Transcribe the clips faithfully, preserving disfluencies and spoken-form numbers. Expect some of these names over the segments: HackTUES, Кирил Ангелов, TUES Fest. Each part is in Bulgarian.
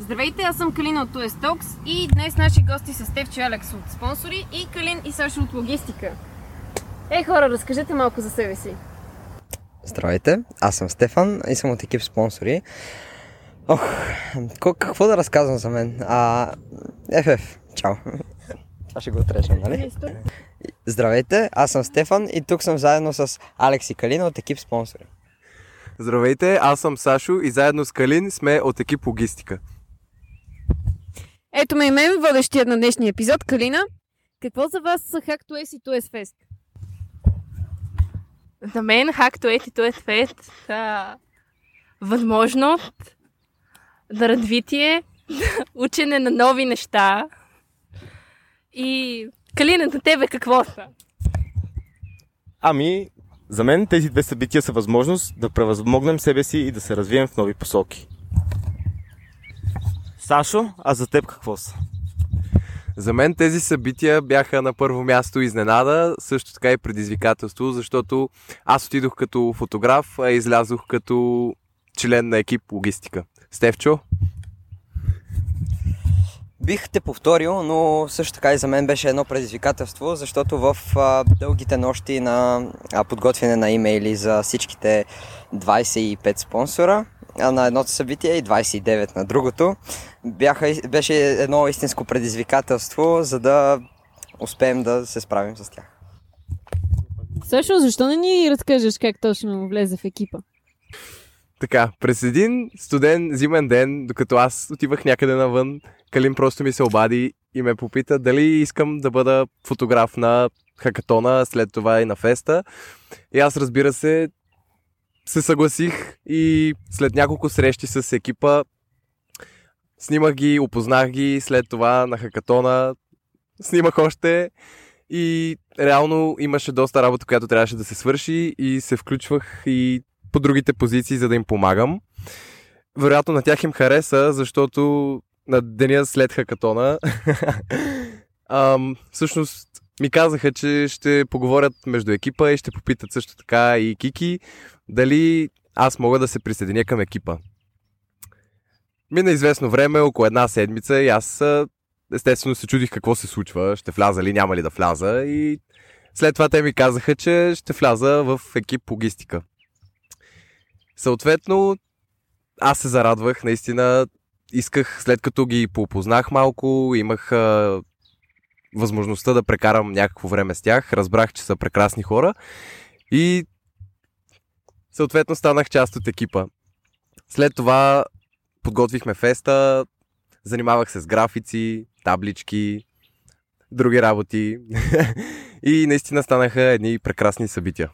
Здравейте, аз съм Калина от ту ес Talks и днес наши гости са Стефчо и Алекс от спонсори и Калин и Сашо от логистика. Ей хора, разкажете малко за себе си. Здравейте, аз съм Стефан и съм от екип спонсори. Ох, какво да разказвам за мен? А, еф еф, чао. Това ще го отрежем, нали? Здравейте, аз съм Стефан и тук съм заедно с Алекс и Калина от екип спонсори. Здравейте, аз съм Сашо и заедно с Калин сме от екип логистика. Ето ме и мен, водещият на днешния епизод, Калина. Какво за вас са HackTUES и ту ес Fest? За мен HackTUES и ту ес Fest са възможност за развитие, учене на нови неща. И Калина, за тебе какво са? Ами, за мен тези две събития са възможност да превъзмогнем себе си и да се развием в нови посоки. Сашо, а за теб какво са? За мен тези събития бяха на първо място изненада, също така и предизвикателство, защото аз отидох като фотограф, а излязох като член на екип логистика. Стефчо? Бих те повторил, но също така и за мен беше едно предизвикателство, защото в а, дългите нощи на а, подготвяне на имейли за всичките двайсет и пет спонсора а, на едното събитие и двайсет и девет на другото, бяха, беше едно истинско предизвикателство, за да успеем да се справим с тях. Също, защо не ни разкажеш как точно влезе в екипа? Така, през един студен зимен ден, докато аз отивах някъде навън, Калин просто ми се обади и ме попита дали искам да бъда фотограф на хакатона, след това и на феста. И аз, разбира се, се съгласих и след няколко срещи с екипа снимах ги, опознах ги, след това на хакатона снимах още и реално имаше доста работа, която трябваше да се свърши и се включвах и по другите позиции, за да им помагам. Вероятно на тях им хареса, защото на деня след хакатона Ам, всъщност ми казаха, че ще поговорят между екипа и ще попитат също така и Кики дали аз мога да се присъединя към екипа. Мина известно време, около една седмица, и аз естествено се чудих какво се случва, ще вляза ли, няма ли да вляза, и след това те ми казаха, че ще вляза в екип логистика. Съответно, аз се зарадвах, наистина исках, след като ги поопознах малко, имах а, възможността да прекарам някакво време с тях, разбрах, че са прекрасни хора и съответно станах част от екипа. След това подготвихме феста, занимавах се с графици, таблички, други работи и наистина станаха едни прекрасни събития.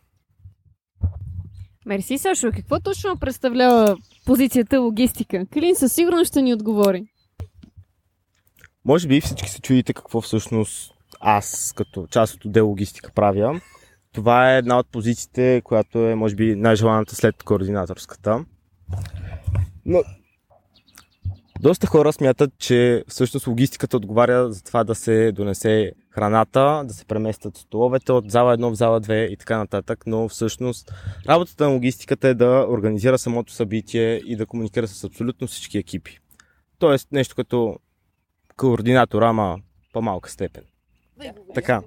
Мерси, Сашо. Какво точно представлява позицията логистика? Калин със сигурност ще ни отговори. Може би всички се чудите какво всъщност аз като част от отдел логистика правя. Това е една от позициите, която е може би най-желаната след координаторската. Но доста хора смятат, че всъщност логистиката отговаря за това да се донесе храната, да се преместят столовете от зала едно в зала две и така нататък, но всъщност работата на логистиката е да организира самото събитие и да комуникира с абсолютно всички екипи. Тоест нещо като координатор, ама по-малка степен. Така.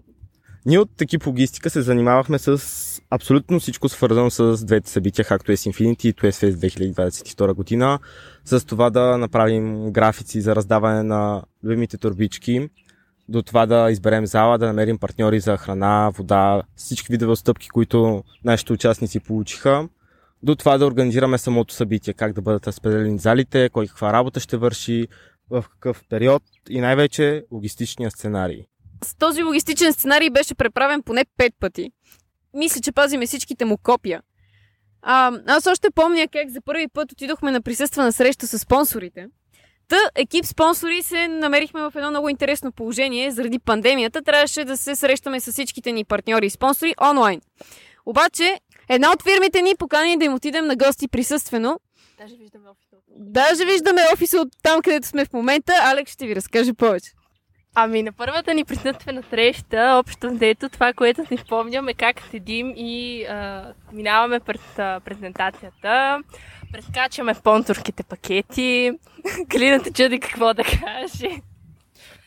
Ние от екип логистика се занимавахме с абсолютно всичко свързано с двете събития, както е с Infinity и ту ес Fest две хиляди двайсет и втора година. С това да направим графици за раздаване на любимите турбички, до това да изберем зала, да намерим партньори за храна, вода, всички видове отстъпки, които нашите участници получиха, до това да организираме самото събитие, как да бъдат разпределени залите, кой каква работа ще върши, в какъв период и най-вече логистичния сценарий. С този логистичен сценарий беше преправен поне пет пъти. Мисля, че пазиме всичките му копия. А, аз още помня как за първи път отидохме на присъствена среща с спонсорите. Та екип спонсори се намерихме в едно много интересно положение. Заради пандемията трябваше да се срещаме с всичките ни партньори и спонсори онлайн. Обаче една от фирмите ни покани да им отидем на гости присъствено. Даже виждаме офиса. Даже виждаме офиса от там, където сме в момента. Алекс ще ви разкаже повече. Ами на първата ни присъствена среща, общо взето, това, което си спомням е как седим и а, минаваме през а, презентацията, прескачаме спонсорските пакети, Калината чуди какво да каже.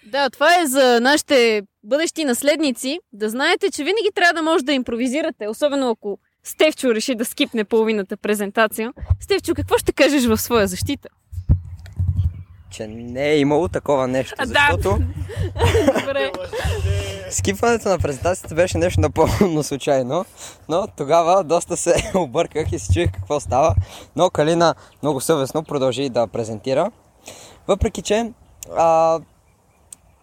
Да, това е за нашите бъдещи наследници. Да знаете, че винаги трябва да може да импровизирате, особено ако Стевчо реши да скипне половината презентация. Стевчо, какво ще кажеш в своя защита? Че не е имало такова нещо, защото скипването на презентацията беше нещо напълно случайно, но тогава доста се обърках и се чуих какво става, но Калина много съвестно продължи да презентира. Въпреки че а,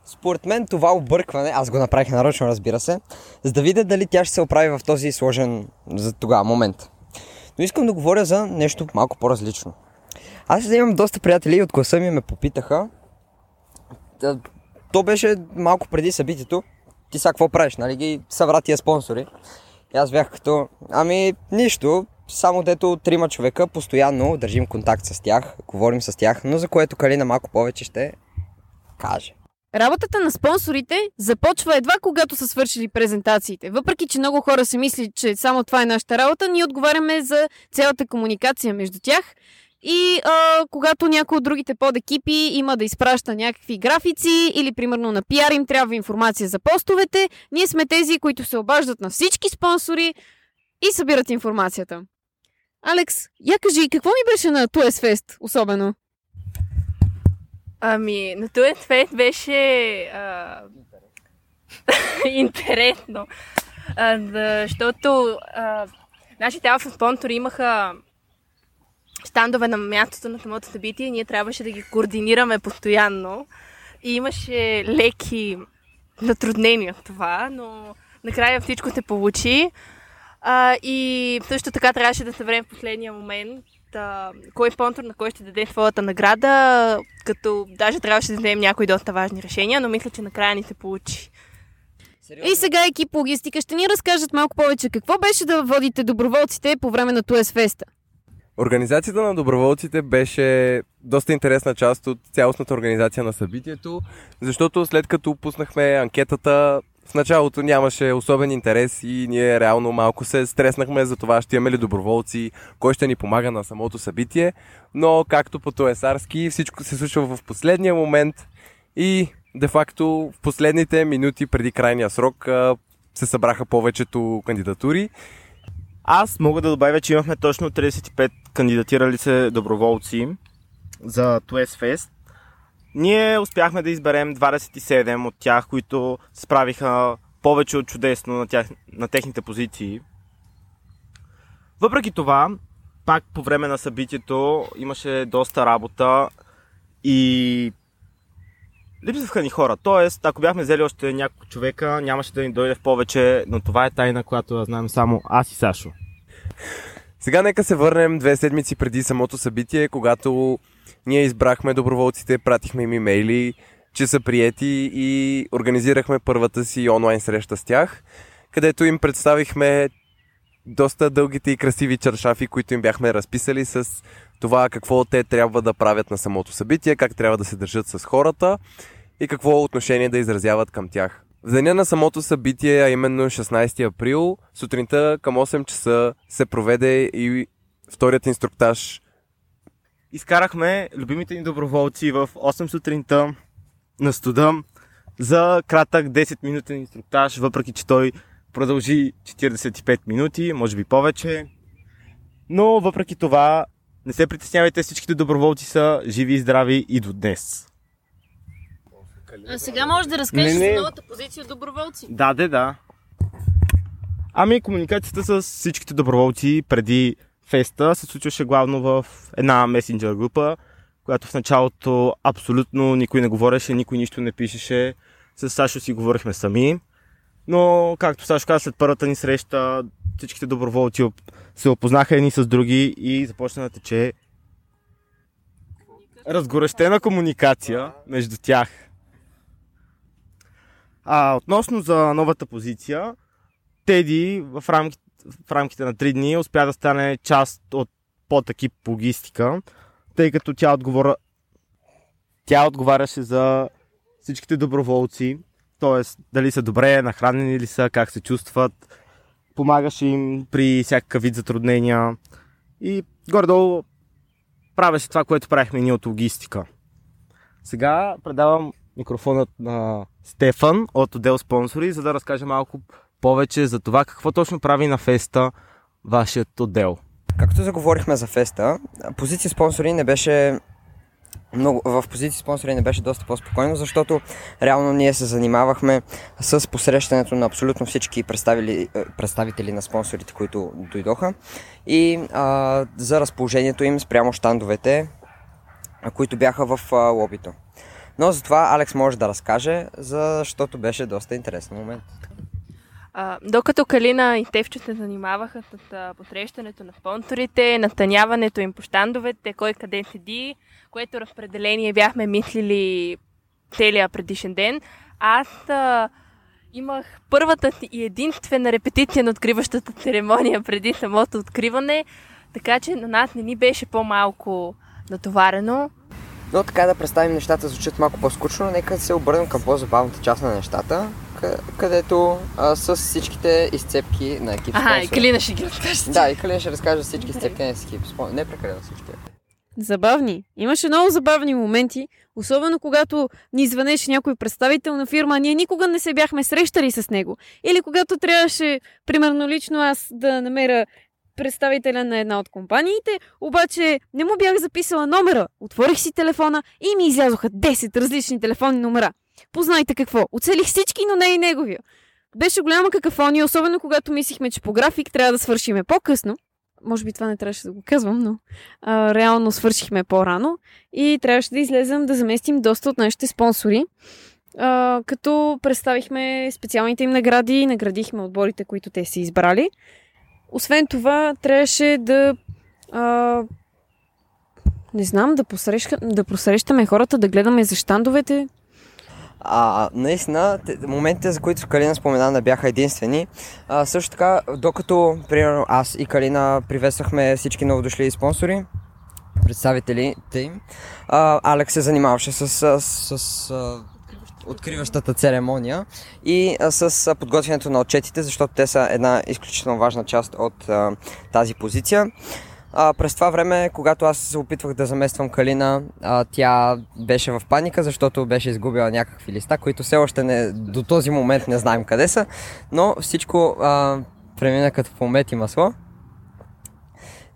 според мен това объркване, аз го направих нарочно, разбира се, за да видя дали тя ще се оправи в този сложен за тогава момент. Но искам да говоря за нещо малко по-различно. Аз имам доста приятели и от класа ми ме попитаха. То беше малко преди събитието. Ти сега какво правиш, нали? Ги събра тия спонсори. И аз бях като, ами нищо, само дето трима човека, постоянно държим контакт с тях, говорим с тях, но за което Калина малко повече ще каже. Работата на спонсорите започва едва когато са свършили презентациите. Въпреки че много хора се мисли, че само това е нашата работа, ние отговаряме за цялата комуникация между тях. И а, когато някой от другите подекипи има да изпраща някакви графици или примерно на пиар им трябва информация за постовете, ние сме тези, които се обаждат на всички спонсори и събират информацията. Алекс, я кажи, какво ми беше на TUES Fest особено? Ами, на TUES Fest беше а... интересно, а, защото а, нашите алфа спонсори имаха щандове на мястото на самото събитие и ние трябваше да ги координираме постоянно. И имаше леки затруднения в това, но накрая всичко се получи. А, и също така трябваше да съберем в последния момент а, кой спонсор на кой ще даде своята награда, като даже трябваше да вземем някои доста важни решения, но мисля, че накрая ни се получи. Сериозно? И сега екип логистика ще ни разкажат малко повече какво беше да водите доброволците по време на TUES Феста. Организацията на доброволците беше доста интересна част от цялостната организация на събитието, защото след като пуснахме анкетата, в началото нямаше особен интерес и ние реално малко се стреснахме за това, ще имаме ли доброволци, кой ще ни помага на самото събитие, но както по туесарски всичко се случва в последния момент и де-факто в последните минути преди крайния срок се събраха повечето кандидатури. Аз мога да добавя, че имахме точно тридесет и пет кандидатирали се доброволци за TUES Fest. Ние успяхме да изберем двадесет и седем от тях, които справиха повече от чудесно на, тях, на техните позиции. Въпреки това, пак по време на събитието имаше доста работа и липсваха ни хора. Тоест, ако бяхме взели още няколко човека, нямаше да ни дойде в повече, но това е тайна, която да знаем само аз и Сашо. Сега нека се върнем две седмици преди самото събитие, когато ние избрахме доброволците, пратихме им имейли, че са приети и организирахме първата си онлайн среща с тях, където им представихме доста дългите и красиви чаршафи, които им бяхме разписали с това какво те трябва да правят на самото събитие, как трябва да се държат с хората и какво отношение да изразяват към тях. В деня на самото събитие, а именно шестнадесети април, сутринта към осем часа се проведе и вторият инструктаж. Изкарахме любимите ни доброволци в осем сутринта на студа за кратък десет минутен инструктаж, въпреки че той продължи четиридесет и пет минути, може би повече. Но въпреки това, не се притеснявайте, всичките доброволци са живи и здрави и до днес. А сега може да разкажеш не, не. за новата позиция от доброволци. Да, да, да. Ами комуникацията с всичките доброволци преди феста се случваше главно в една месенджер група, която в началото абсолютно никой не говореше, никой нищо не пишеше. С Сашо си говорихме сами. Но, както Сашо каза, след първата ни среща всичките доброволци се опознаха едни с други и започна да тече разгорещена комуникация между тях. А относно за новата позиция, Теди в рамките, в рамките на три дни успя да стане част от подекип логистика, тъй като тя, отговора... тя отговаряше за всичките доброволци. Т.е. дали са добре, нахранени ли са, как се чувстват, помагаше им при всякакъв вид затруднения и горе-долу правеше това, което правихме ние от логистика. Сега предавам микрофонът на Стефан от отдел спонсори, за да разкаже малко повече за това какво точно прави на феста вашият отдел. Както заговорихме за феста, позиция спонсори не беше много, в позиция спонсори не беше доста по-спокойно, защото реално ние се занимавахме с посрещането на абсолютно всички представители на спонсорите, които дойдоха, и а, за разположението им спрямо щандовете, които бяха в а, лобито. Но за това Алекс може да разкаже, защото беше доста интересен момент. А, докато Калина и Тевче се занимаваха с посрещането на спонсорите, настаняването им по щандовете, кой къде седи, което разпределение бяхме мислили целия предишен ден, аз а, имах първата и единствена репетиция на откриващата церемония преди самото откриване, така че на нас не ни беше по-малко натоварено. Но така да представим нещата звучат малко по-скучно, нека да се обърнем към по-забавната част на нещата, където а, с всичките изцепки на екип спонсори. Аха, и Калина ще ги разкаже. Да, и Калина ще разкаже всички изцепки на екип спонсори. Не прекалено всички. Забавни. Имаше много забавни моменти, особено когато ни звънеше някой представител на фирма, а ние никога не се бяхме срещали с него. Или когато трябваше, примерно лично аз, да намеря представителя на една от компаниите, обаче не му бях записала номера. Отворих си телефона и ми излязоха десет различни телефонни номера. Познайте какво, оцелих всички, но не и неговия. Беше голяма какафония, особено когато мислихме, че по график трябва да свършиме по-късно. Може би това не трябваше да го казвам, но а, реално свършихме по-рано и трябваше да излезем да заместим доста от нашите спонсори. А, като представихме специалните им награди, наградихме отборите, които те са избрали. Освен това, трябваше да а, не знам, да, посреща, да просрещаме хората, да гледаме за щандовете. А, наистина, моментите, за които Калина спомена, не бяха единствени. А, също така, докато, примерно, аз и Калина приветствахме всички новодошли спонсори, представителите им, а, Алекс се занимаваше с, с, с, с откриващата церемония и а, с подготвянето на отчетите, защото те са една изключително важна част от а, тази позиция. А, през това време, когато аз се опитвах да замествам Калина, а, тя беше в паника, защото беше изгубила някакви листа, които все още не, до този момент не знаем къде са, но всичко а, премина като по мед и масло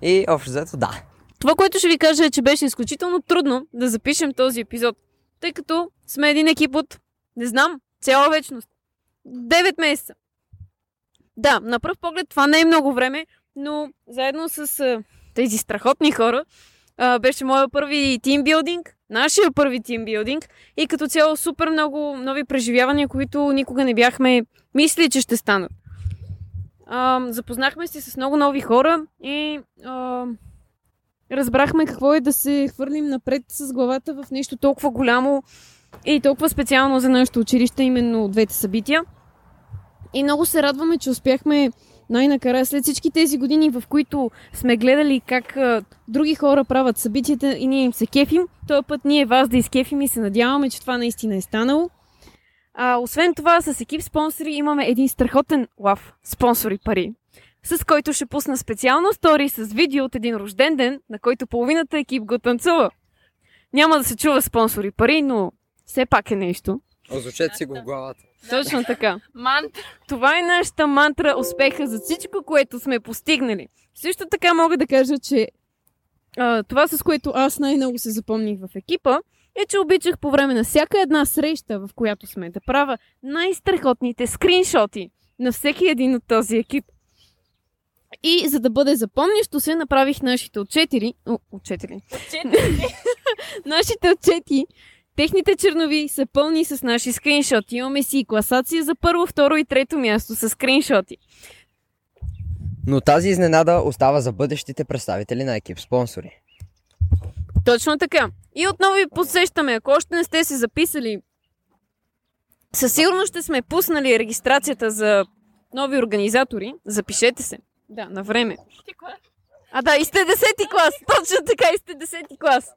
и общо взето да. Това, което ще ви кажа е, че беше изключително трудно да запишем този епизод, тъй като сме един екип от, не знам, цяла вечност. девет месеца. Да, на пръв поглед това не е много време, но заедно с а, тези страхотни хора а, беше моя първи тимбилдинг, нашия първи тимбилдинг и като цяло супер много нови преживявания, които никога не бяхме мислили, че ще станат. А, запознахме се с много нови хора и а, разбрахме какво е да се хвърлим напред с главата в нещо толкова голямо и толкова специално за нашето училище, именно двете събития. И много се радваме, че успяхме най-накрая, след всички тези години, в които сме гледали как а, други хора правят събитията и ние им се кефим, този път ние вас да изкефим и се надяваме, че това наистина е станало. А, освен това, с екип спонсори имаме един страхотен лав спонсори пари, с който ще пусна специално стори с видео от един рожден ден, на който половината екип го танцува. Няма да се чува спонсори пари, но все пак е нещо. Озвучете си го в главата. Точно така. Мантра. Това е нашата мантра, успеха за всичко, което сме постигнали. Също така мога да кажа, че а, това, с което аз най-много се запомних в екипа, е, че обичах по време на всяка една среща, в която сме, да правя най-страхотните скриншоти на всеки един от този екип. И за да бъде запомнящо се, направих нашите отчетири... О, отчетири. Нашите отчети... Техните чернови са пълни с наши скриншоти. Имаме си и класация за първо, второ и трето място с скриншоти. Но тази изненада остава за бъдещите представители на екип спонсори. Точно така. И отново ви подсещаме, ако още не сте се записали, със сигурност ще сме пуснали регистрацията за нови организатори. Запишете се. Да, на време. А да, и сте десети клас. Точно така, и сте десети клас.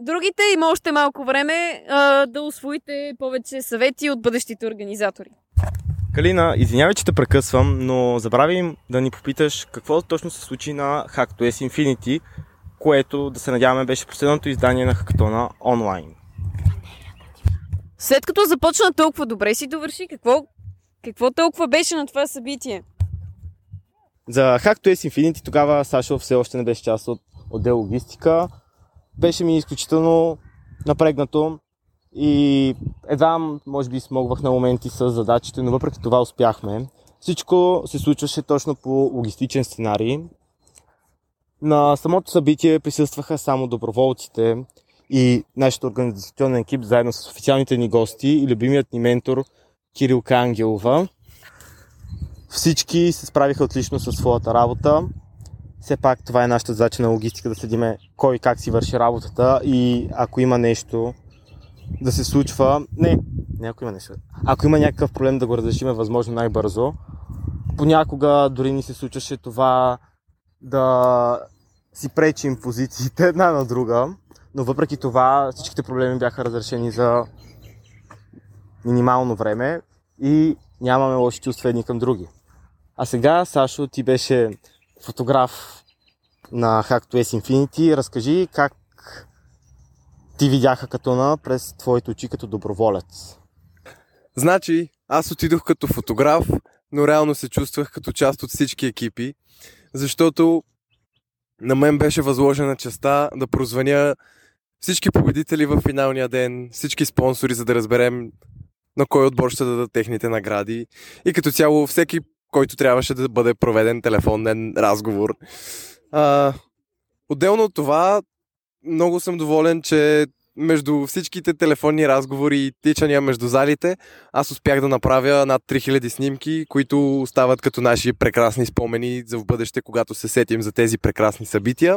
Другите има още малко време а, да усвоите повече съвети от бъдещите организатори. Калина, извинявай, че те прекъсвам, но забравим да ни попиташ какво точно се случи на HackTUES Infinity, което да се надяваме беше последното издание на хакатона онлайн. След като започна толкова добре, си довърши. Какво, какво толкова беше на това събитие? За HackTUES Infinity тогава Сашо все още не беше част от отдел логистика. Беше ми изключително напрегнато и едва може би смогвах на моменти с задачите, но въпреки това успяхме. Всичко се случваше точно по логистичен сценарий. На самото събитие присъстваха само доброволците и нашата организационен екип, заедно с официалните ни гости и любимият ни ментор Кирил Ангелова. Всички се справиха отлично със своята работа. Все пак това е нашата задача на логистика, да следиме кой как си върши работата и ако има нещо да се случва... Не, не ако има нещо. Ако има някакъв проблем, да го разрешиме възможно най-бързо. Понякога дори ни се случваше това да си пречим позициите една на друга, но въпреки това всичките проблеми бяха разрешени за минимално време и нямаме лоши чувства едни към други. А сега, Сашо, ти беше фотограф на HackTUES Infinity. Разкажи как ти видя хакатона през твоите очи като доброволец. Значи, аз отидох като фотограф, но реално се чувствах като част от всички екипи, защото на мен беше възложена честта да прозвъня всички победители в финалния ден, всички спонсори, за да разберем на кой отбор ще дадат техните награди и като цяло всеки, който трябваше да бъде проведен телефонен разговор. А, отделно от това, много съм доволен, че между всичките телефонни разговори и тичания между залите, аз успях да направя над три хиляди снимки, които остават като наши прекрасни спомени за в бъдеще, когато се сетим за тези прекрасни събития.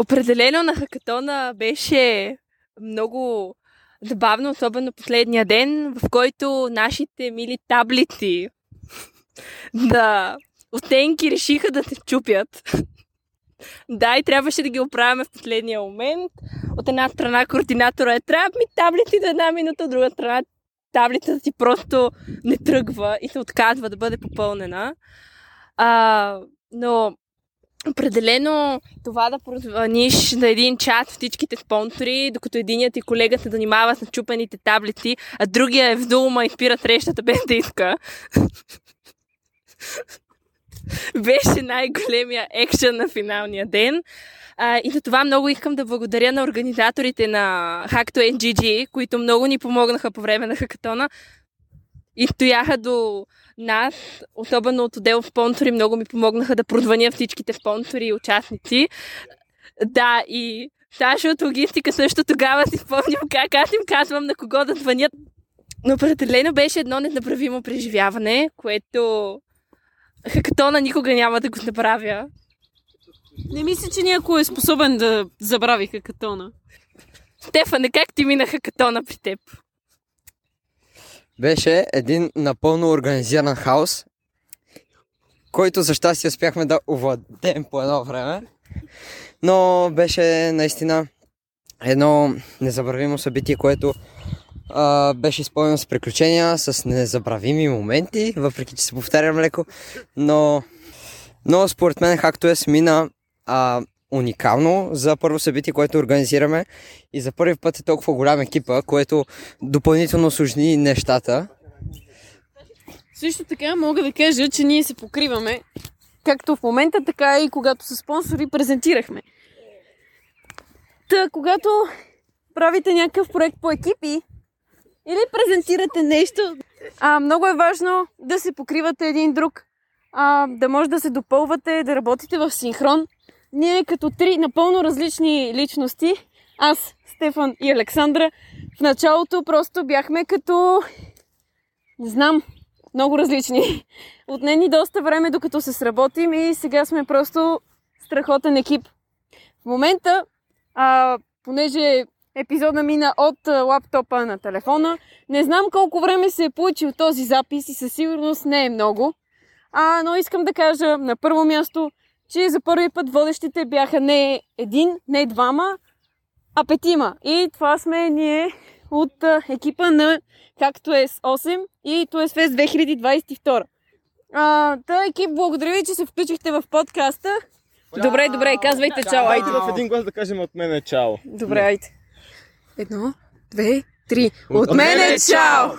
Определено на хакатона беше много забавно, особено последния ден, в който нашите мили таблици да оценки решиха да се чупят. Да, и трябваше да ги оправяме в последния момент. От една страна координатора е трябва ми таблици за една минута, от друга страна таблицата си просто не тръгва и се отказва да бъде попълнена. А, но определено това да прозвъниш на един час всичките спонсори, докато единият и колега се занимава с начупените таблици, а другия е в дума и спира срещата без да иска. Беше най-големия екшън на финалния ден. А, и за това много искам да благодаря на организаторите на HackTUES джи джи, които много ни помогнаха по време на хакатона и стояха до нас, особено от отдел спонсори, много ми помогнаха да прозвъня всичките спонсори и участници. Да, и Саша от логистика също тогава си спомням как аз им казвам на кого да звънят. Но определено беше едно незабравимо преживяване, което хакатона никога няма да го направя. Не мисля, че някой е способен да забрави хакатона. Стефане, как ти мина хакатона при теб? Беше един напълно организиран хаос, който за щастие успяхме да овладеем по едно време. Но беше наистина едно незабравимо събитие, което а, беше изпълнено с приключения, с незабравими моменти, въпреки че се повтарям леко. Но, но според мен HackTUES мина а, уникално за първо събитие, което организираме и за първи път е толкова голям екипа, което допълнително усложни нещата. Също така мога да кажа, че ние се покриваме както в момента, така и когато с спонсори презентирахме. Та, когато правите някакъв проект по екипи или презентирате нещо, а, много е важно да се покривате един друг, а, да може да се допълвате, да работите в синхрон. Ние като три напълно различни личности, аз, Стефан и Александра, в началото просто бяхме като, не знам, много различни. Отне ни доста време, докато се сработим и сега сме просто страхотен екип. В момента, а, понеже епизода мина от лаптопа на телефона, не знам колко време се е получил този запис и със сигурност не е много, а, но искам да кажа на първо място, че за първи път водещите бяха не един, не двама, а петима. И това сме ние от екипа на HackTUES осем и TUES Fest две хиляди двадесет и втора. А, та екип, благодаря ви, че се включихте в подкаста. Чао! Добре, добре, казвайте чао. Айде в един глас да кажем от мен чао. Добре, айде. Едно, две, три. От, От мене, чао!